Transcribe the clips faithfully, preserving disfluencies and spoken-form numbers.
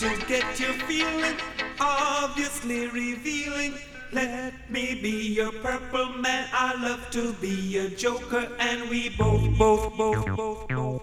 To get your feeling, obviously revealing. Let me be your purple man. I love to be a joker, and we both, both, both, both, both.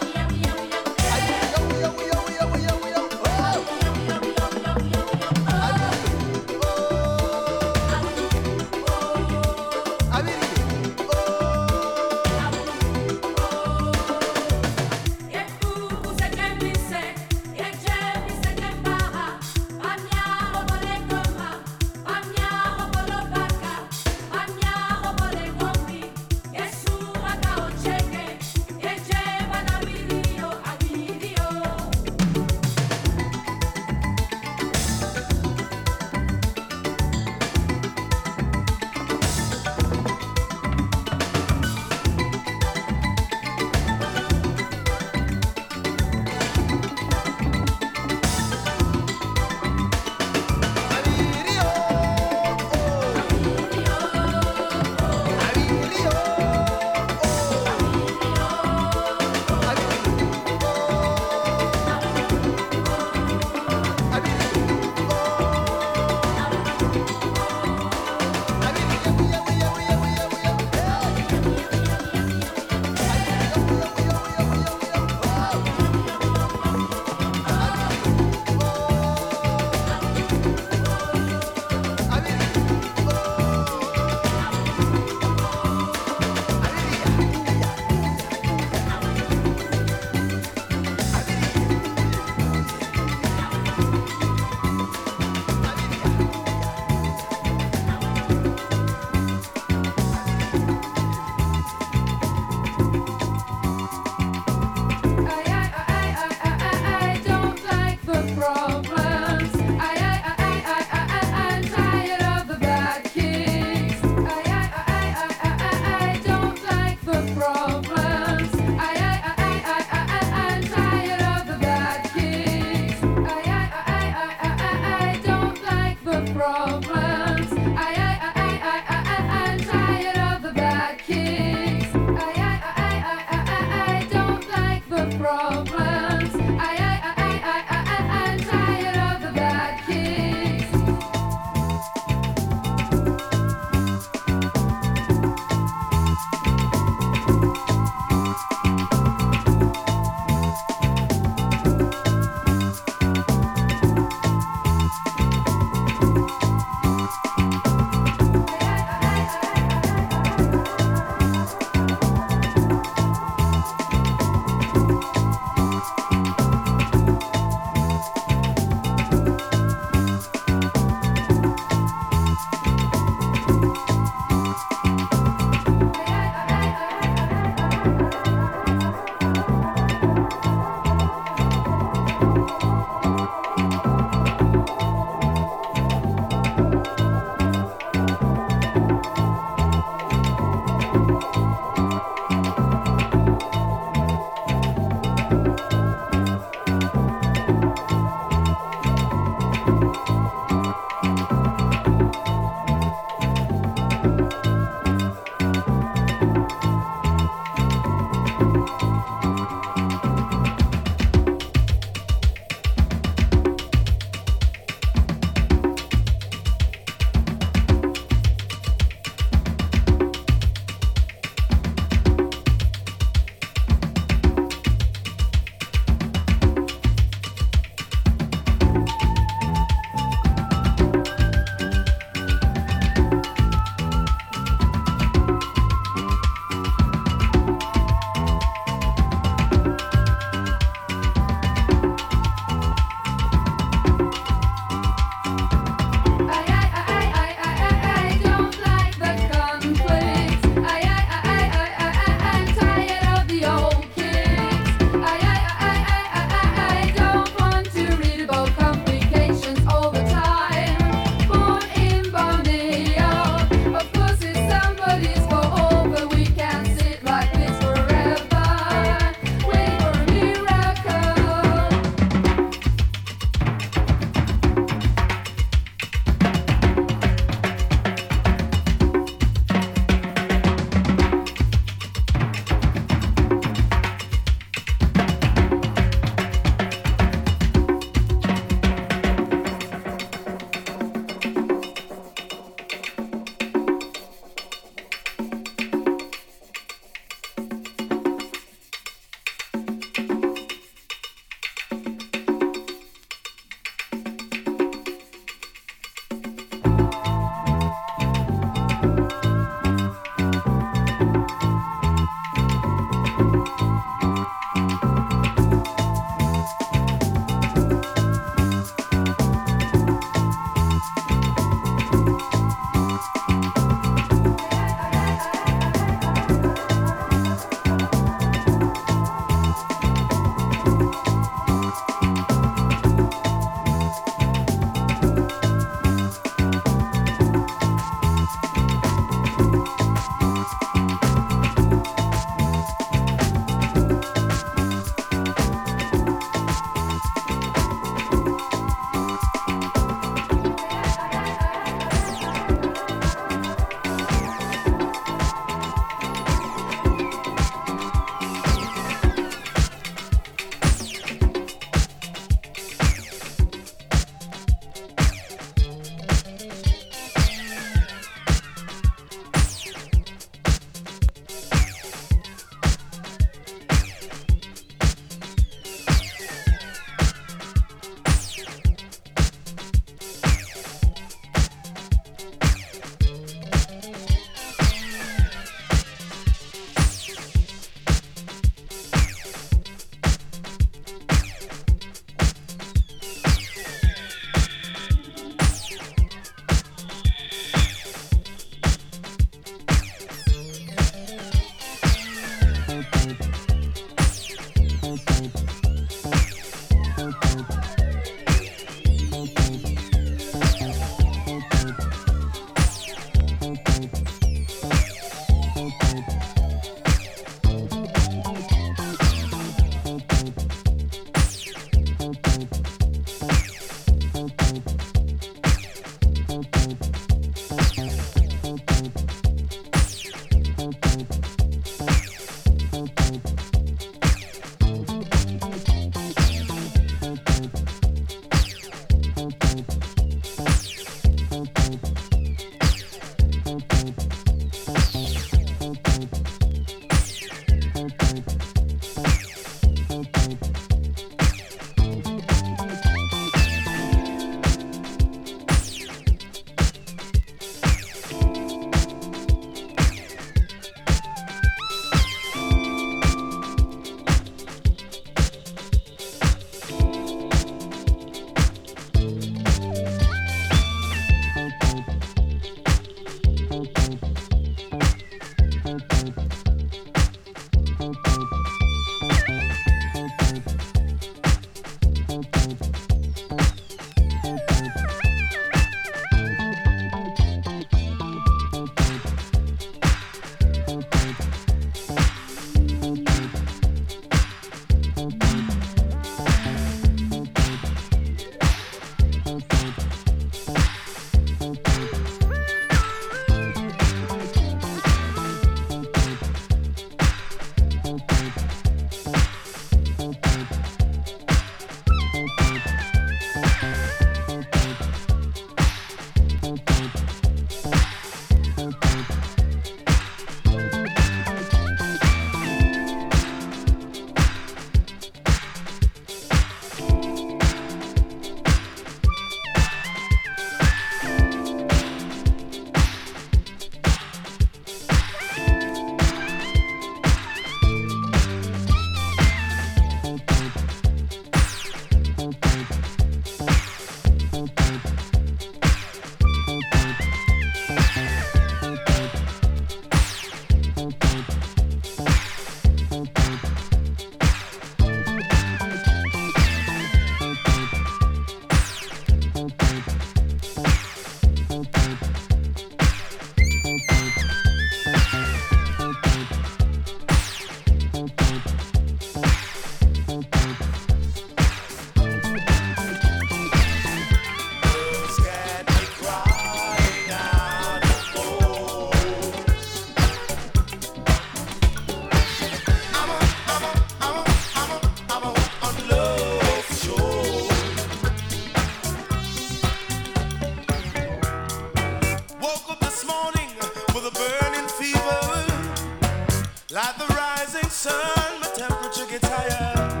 At the rising sun, my temperature gets higher.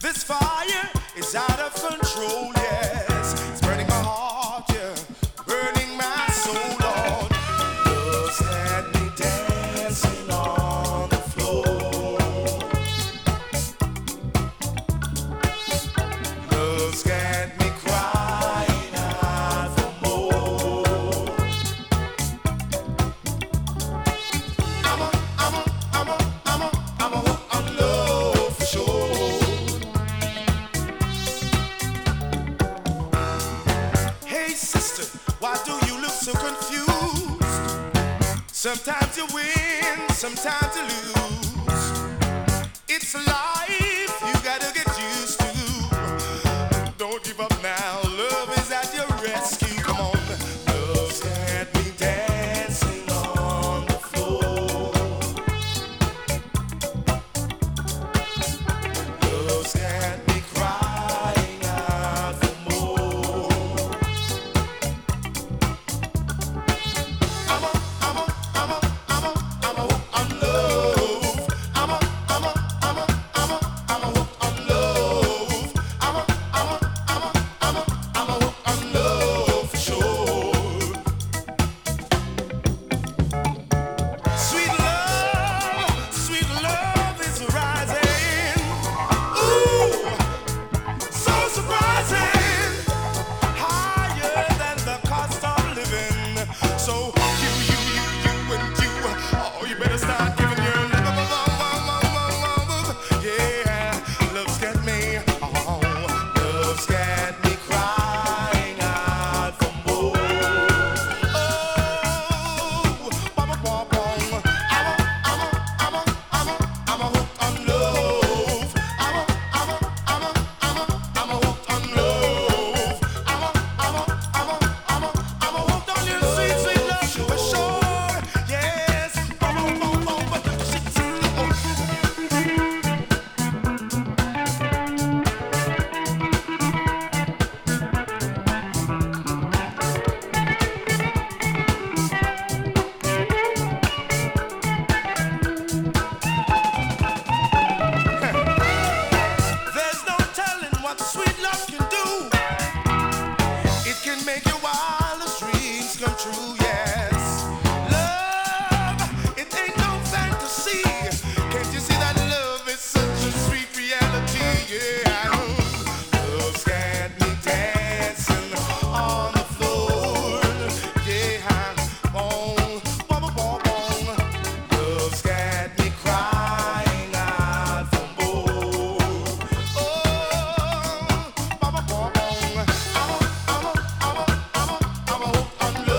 This fire is out of control, yes. It's burning my heart, yeah, burning my soul, Lord. Just had me dancing on the floor. Love's got me crying out for more. I'm a, I'm a, I'm a, I'm a, I'm a hook on love for sure. Hey sister, why do you look so confused? Sometimes you win, sometimes you lose. It's life, you gotta get used to. Don't give up now, love is at your rescue. Come on, love's got me dancing on the floor. Love's got me crying out for more. I'm a, I'm a, I'm a, I'm a, I'm a hook on love. I'm a, I'm a, I'm a, I'm a, I'm a hook on love. I'm a, I'm a, I'm a, I'm a, I'm a hook on love for sure. Sweet love, sweet love is rising. Ooh, so surprising. Higher than the cost of living. So you, you, you, you, and you, oh, you better start giving your love, love, love, love, love, love, love. Yeah, love's got me, oh, love's got me crying out for more. Oh, bum, bum, bum, bum. I'm a, I'm a, I'm a, I'm a, I'm a hooked on love. I'm a, I'm a, I'm a, I'm a, I'm a hooked on love. I'm a, I'm a, I'm a, I'm a, I'm a hooked on your sweet, sweet love for sure. Yes, bum, bum, bum, bum, bum. Shit, shit, oh. There's no telling what sweet love can do. It can make your wildest dreams come true, yes. Love, it ain't no fantasy. Can't you see that love is such a sweet reality, yeah. Love's got me dancing on the floor, yeah. Oh, bum, bum, bum, bum. Love's got me crying out for more. Oh, bum, bum, bum, bum. I'm a, I'm a, I'm a, I'm a, I'm a hooked on love.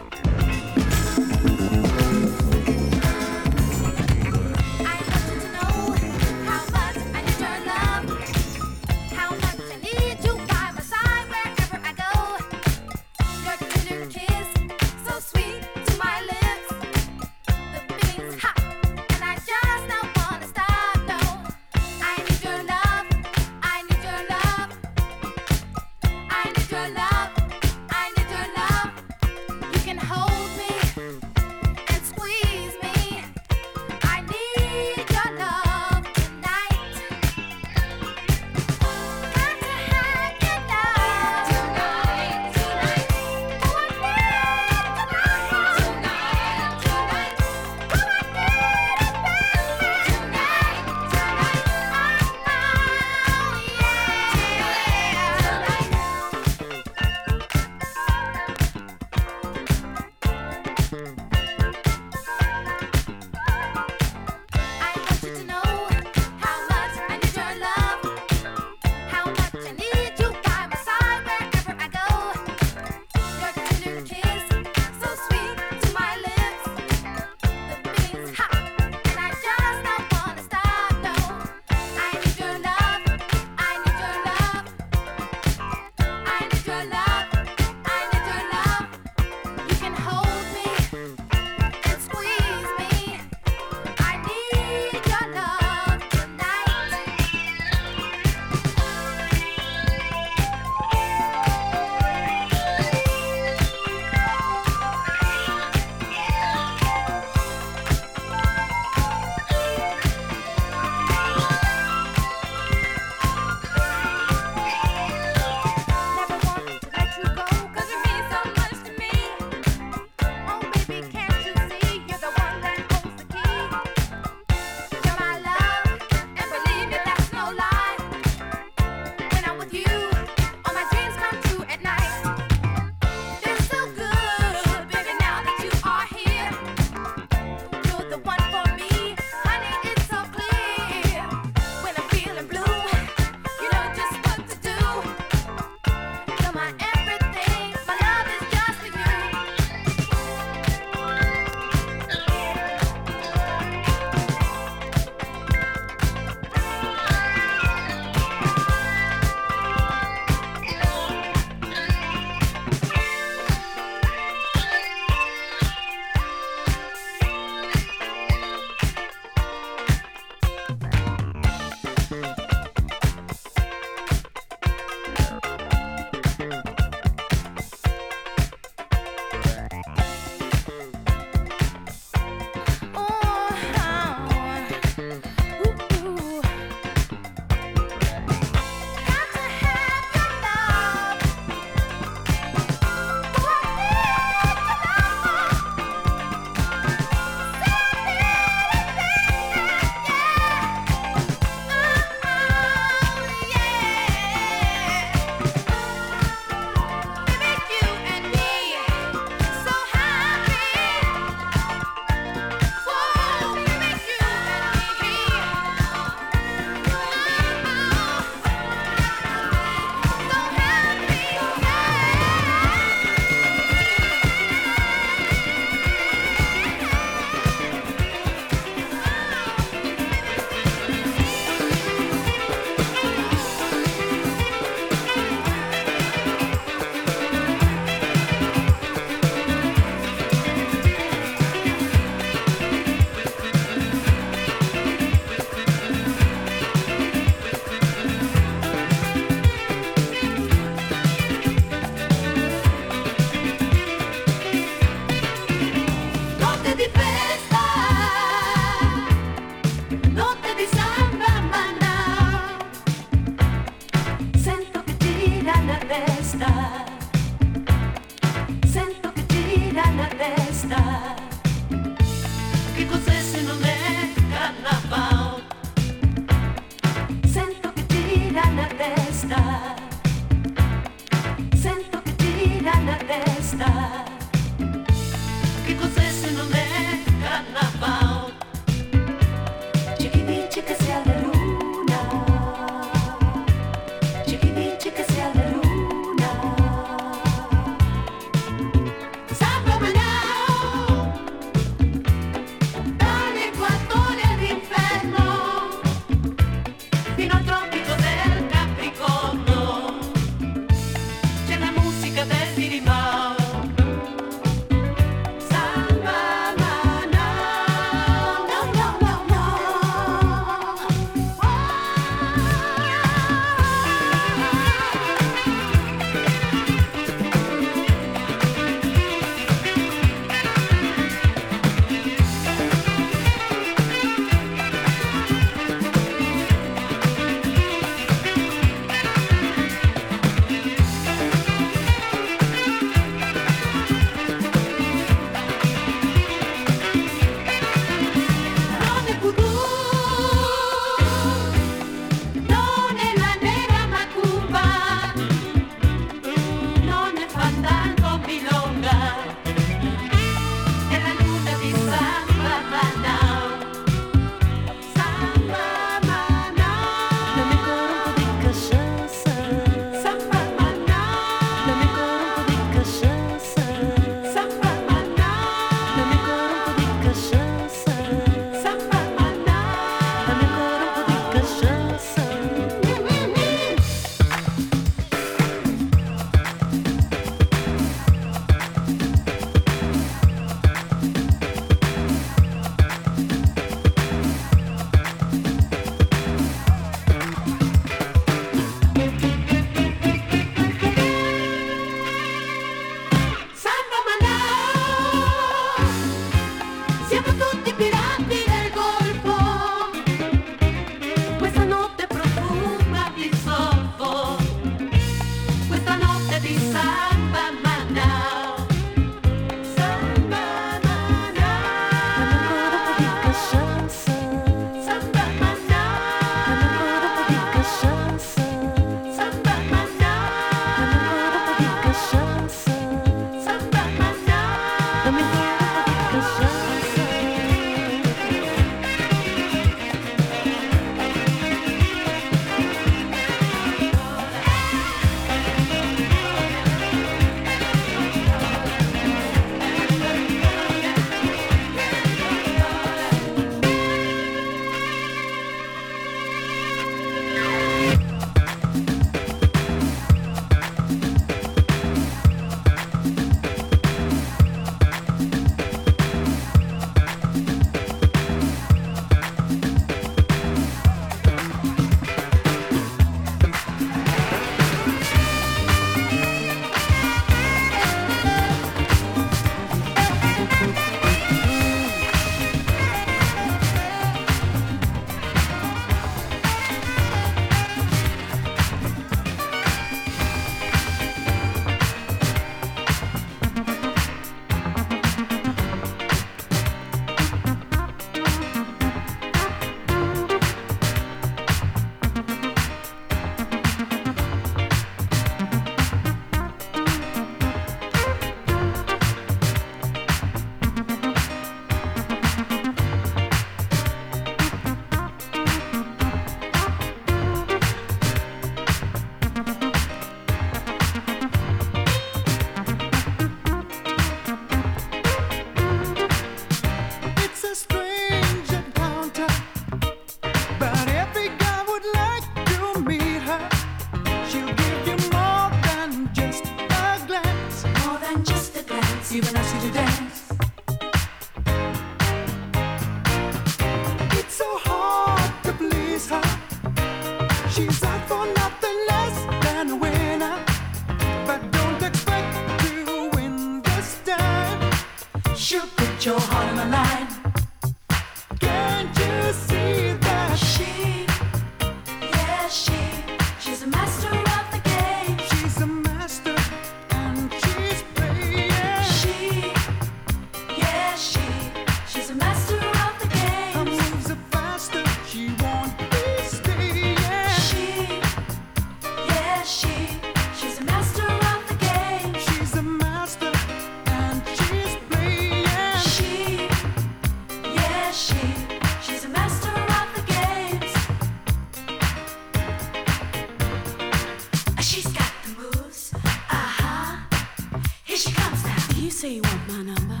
say you want my number.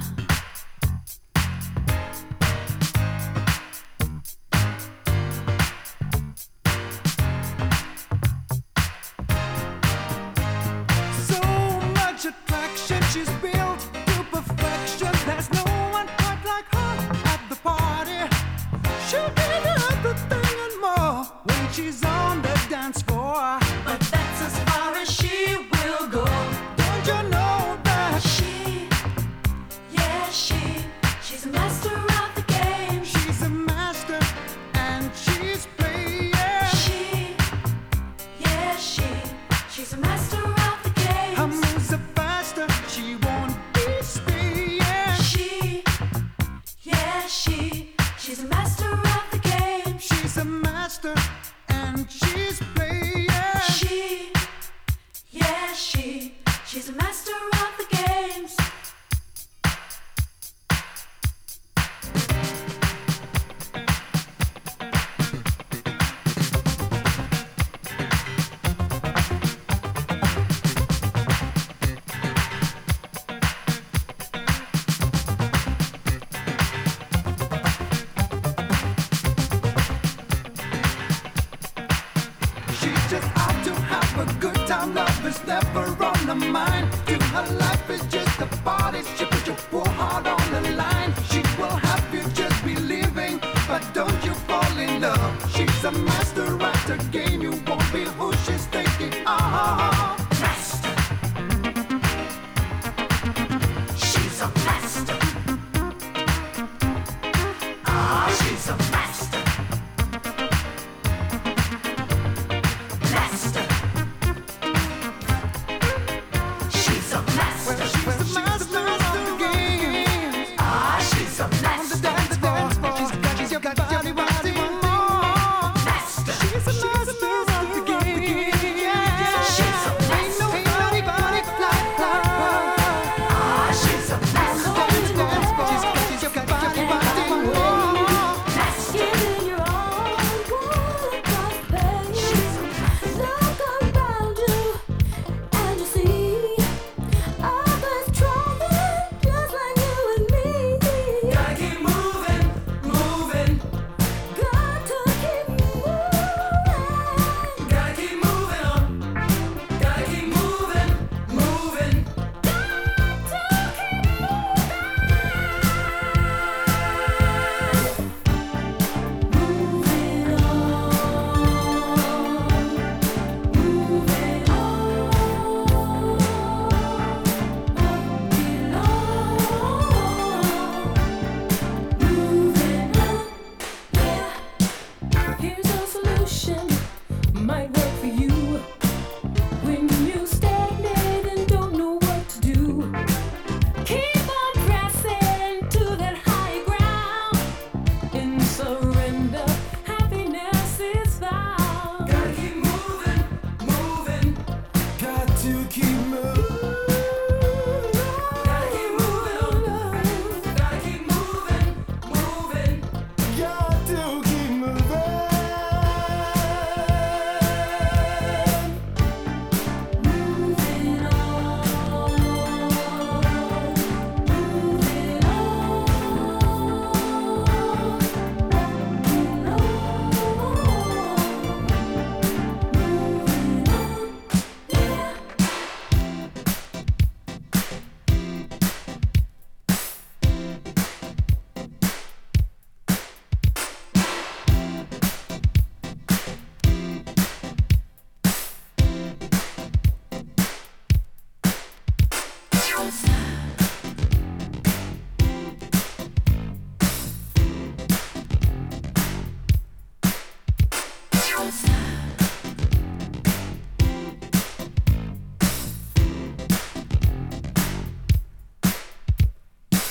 So much attraction, she's built to perfection. There's no one quite like her at the party. She did everything and more when she's on the dance floor. But that's as far as she will go. Don't you know that she, yeah, she, she's a master of the game. She's a master and she's playing. She, yeah, she, she's a master of the game. Her moves are faster, she won't be staying. She, yeah, she, she's a master of the game. She's a master and she's playing. She, yeah, she, she's a master of the games.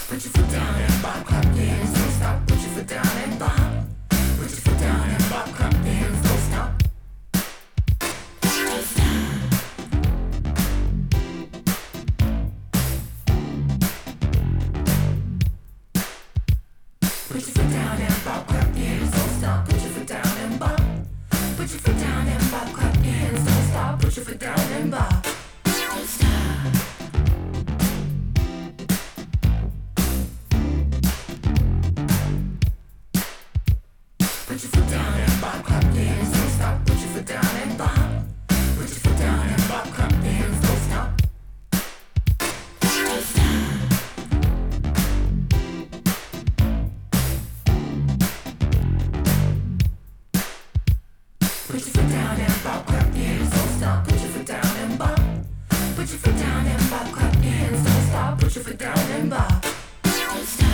Put your foot down and bop. Don't stop. Put your foot down and bop. Don't stop. No!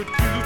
Bye.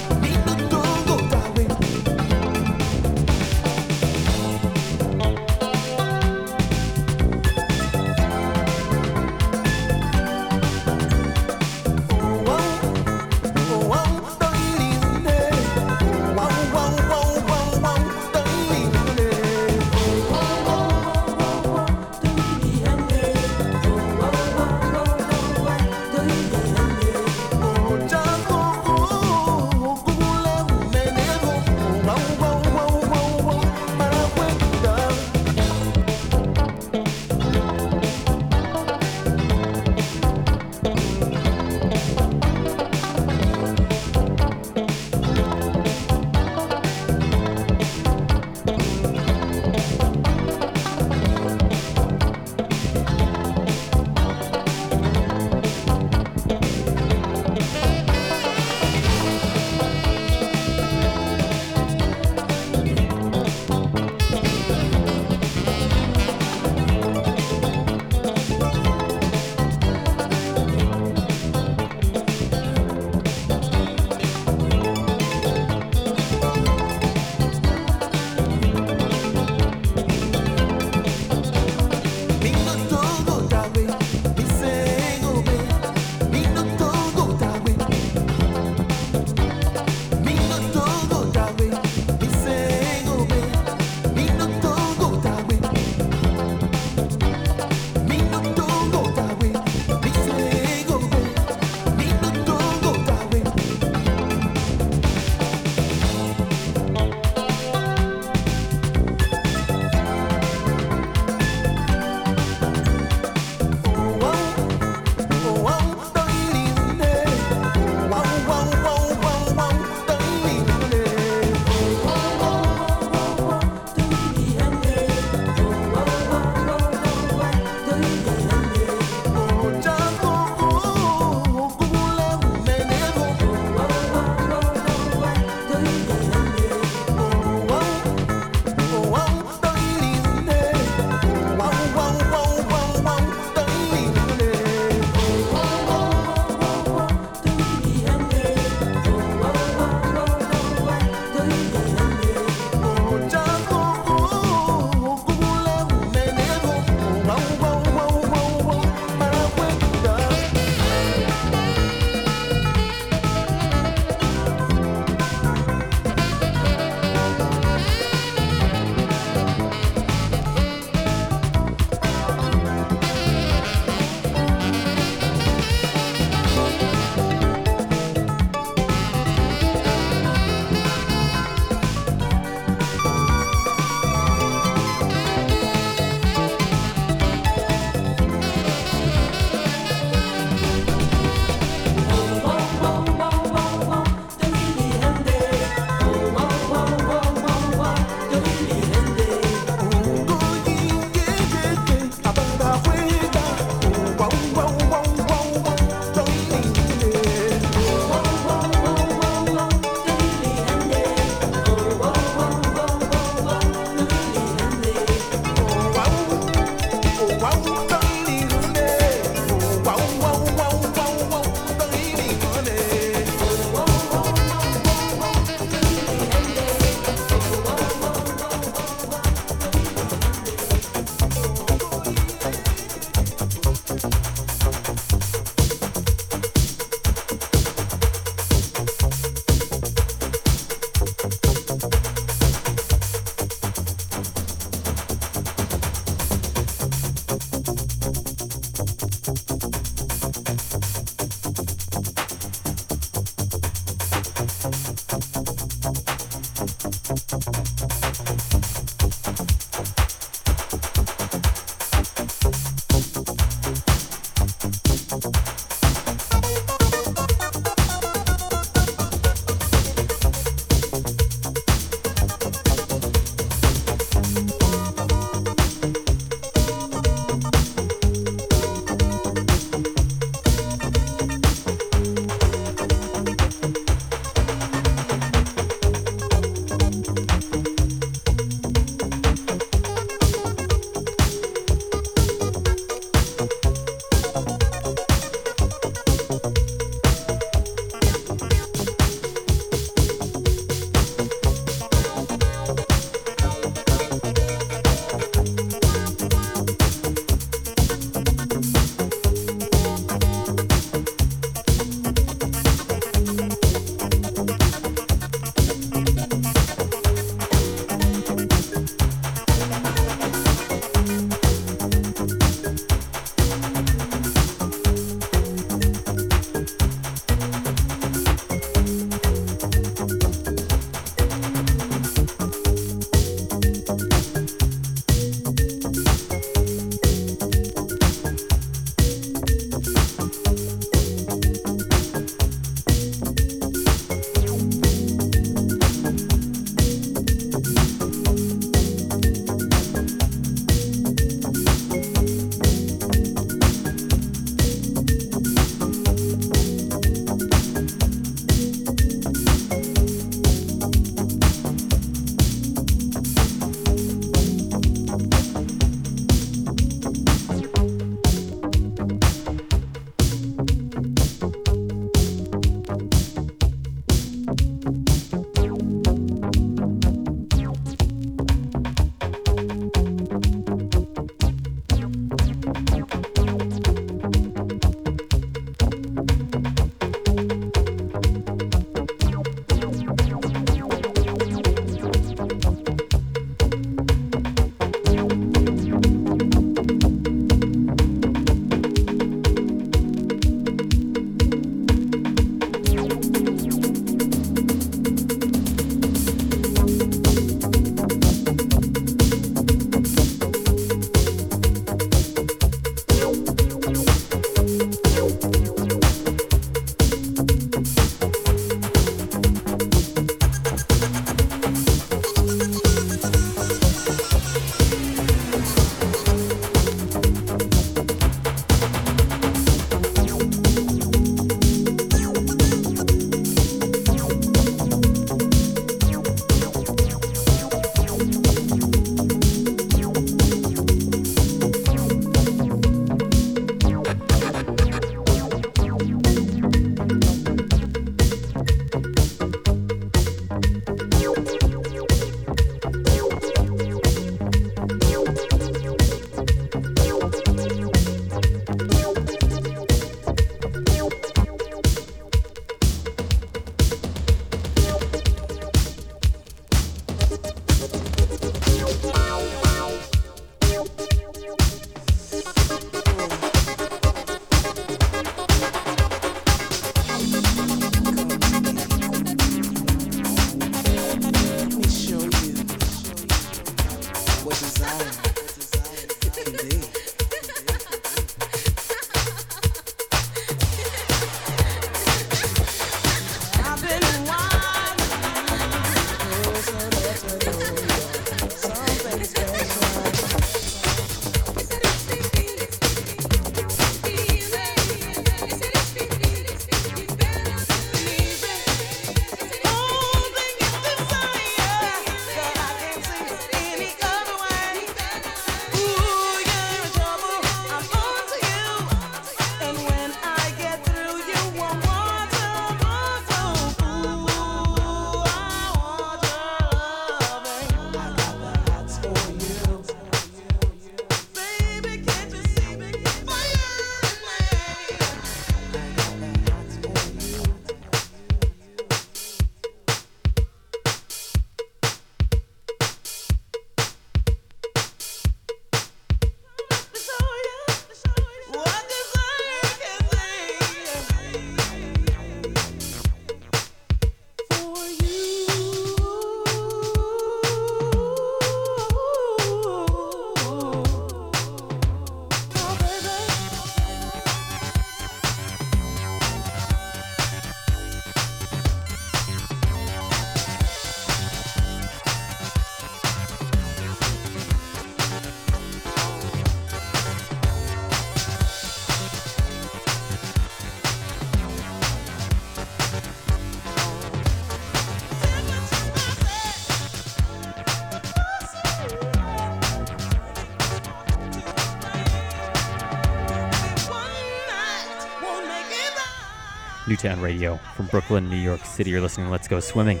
Newtown Radio from Brooklyn, New York City. You're listening to Let's Go Swimming.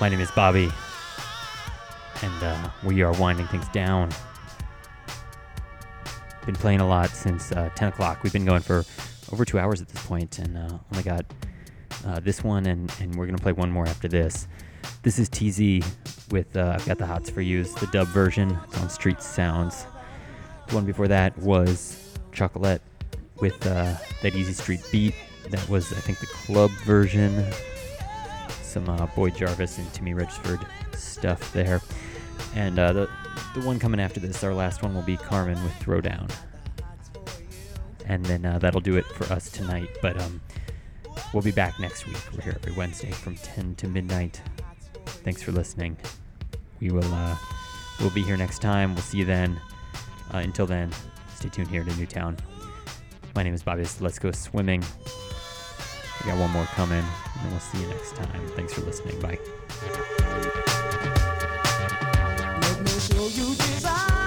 My name is Bobby, and uh, we are winding things down. Been playing a lot since uh, ten o'clock. We've been going for over two hours at this point, and uh, only got uh, this one, and, and we're going to play one more after this. This is T Z with uh, I've Got the Hots for You. It's the dub version. It's on Street Sounds. The one before that was Chocolate with uh, that Easy Street beat. That was, I think, the club version. Some uh, Boyd Jarvis and Timmy Richford stuff there. And uh, the the one coming after this, our last one, will be Carmen with Throwdown. And then uh, that'll do it for us tonight. But um, we'll be back next week. We're here every Wednesday from ten to midnight. Thanks for listening. We will uh, we'll be here next time. We'll see you then. Uh, until then, stay tuned here to Newtown. My name is Bobby. Let's Go Swimming. We got one more coming, and we'll see you next time. Thanks for listening. Bye. Let me show you desire.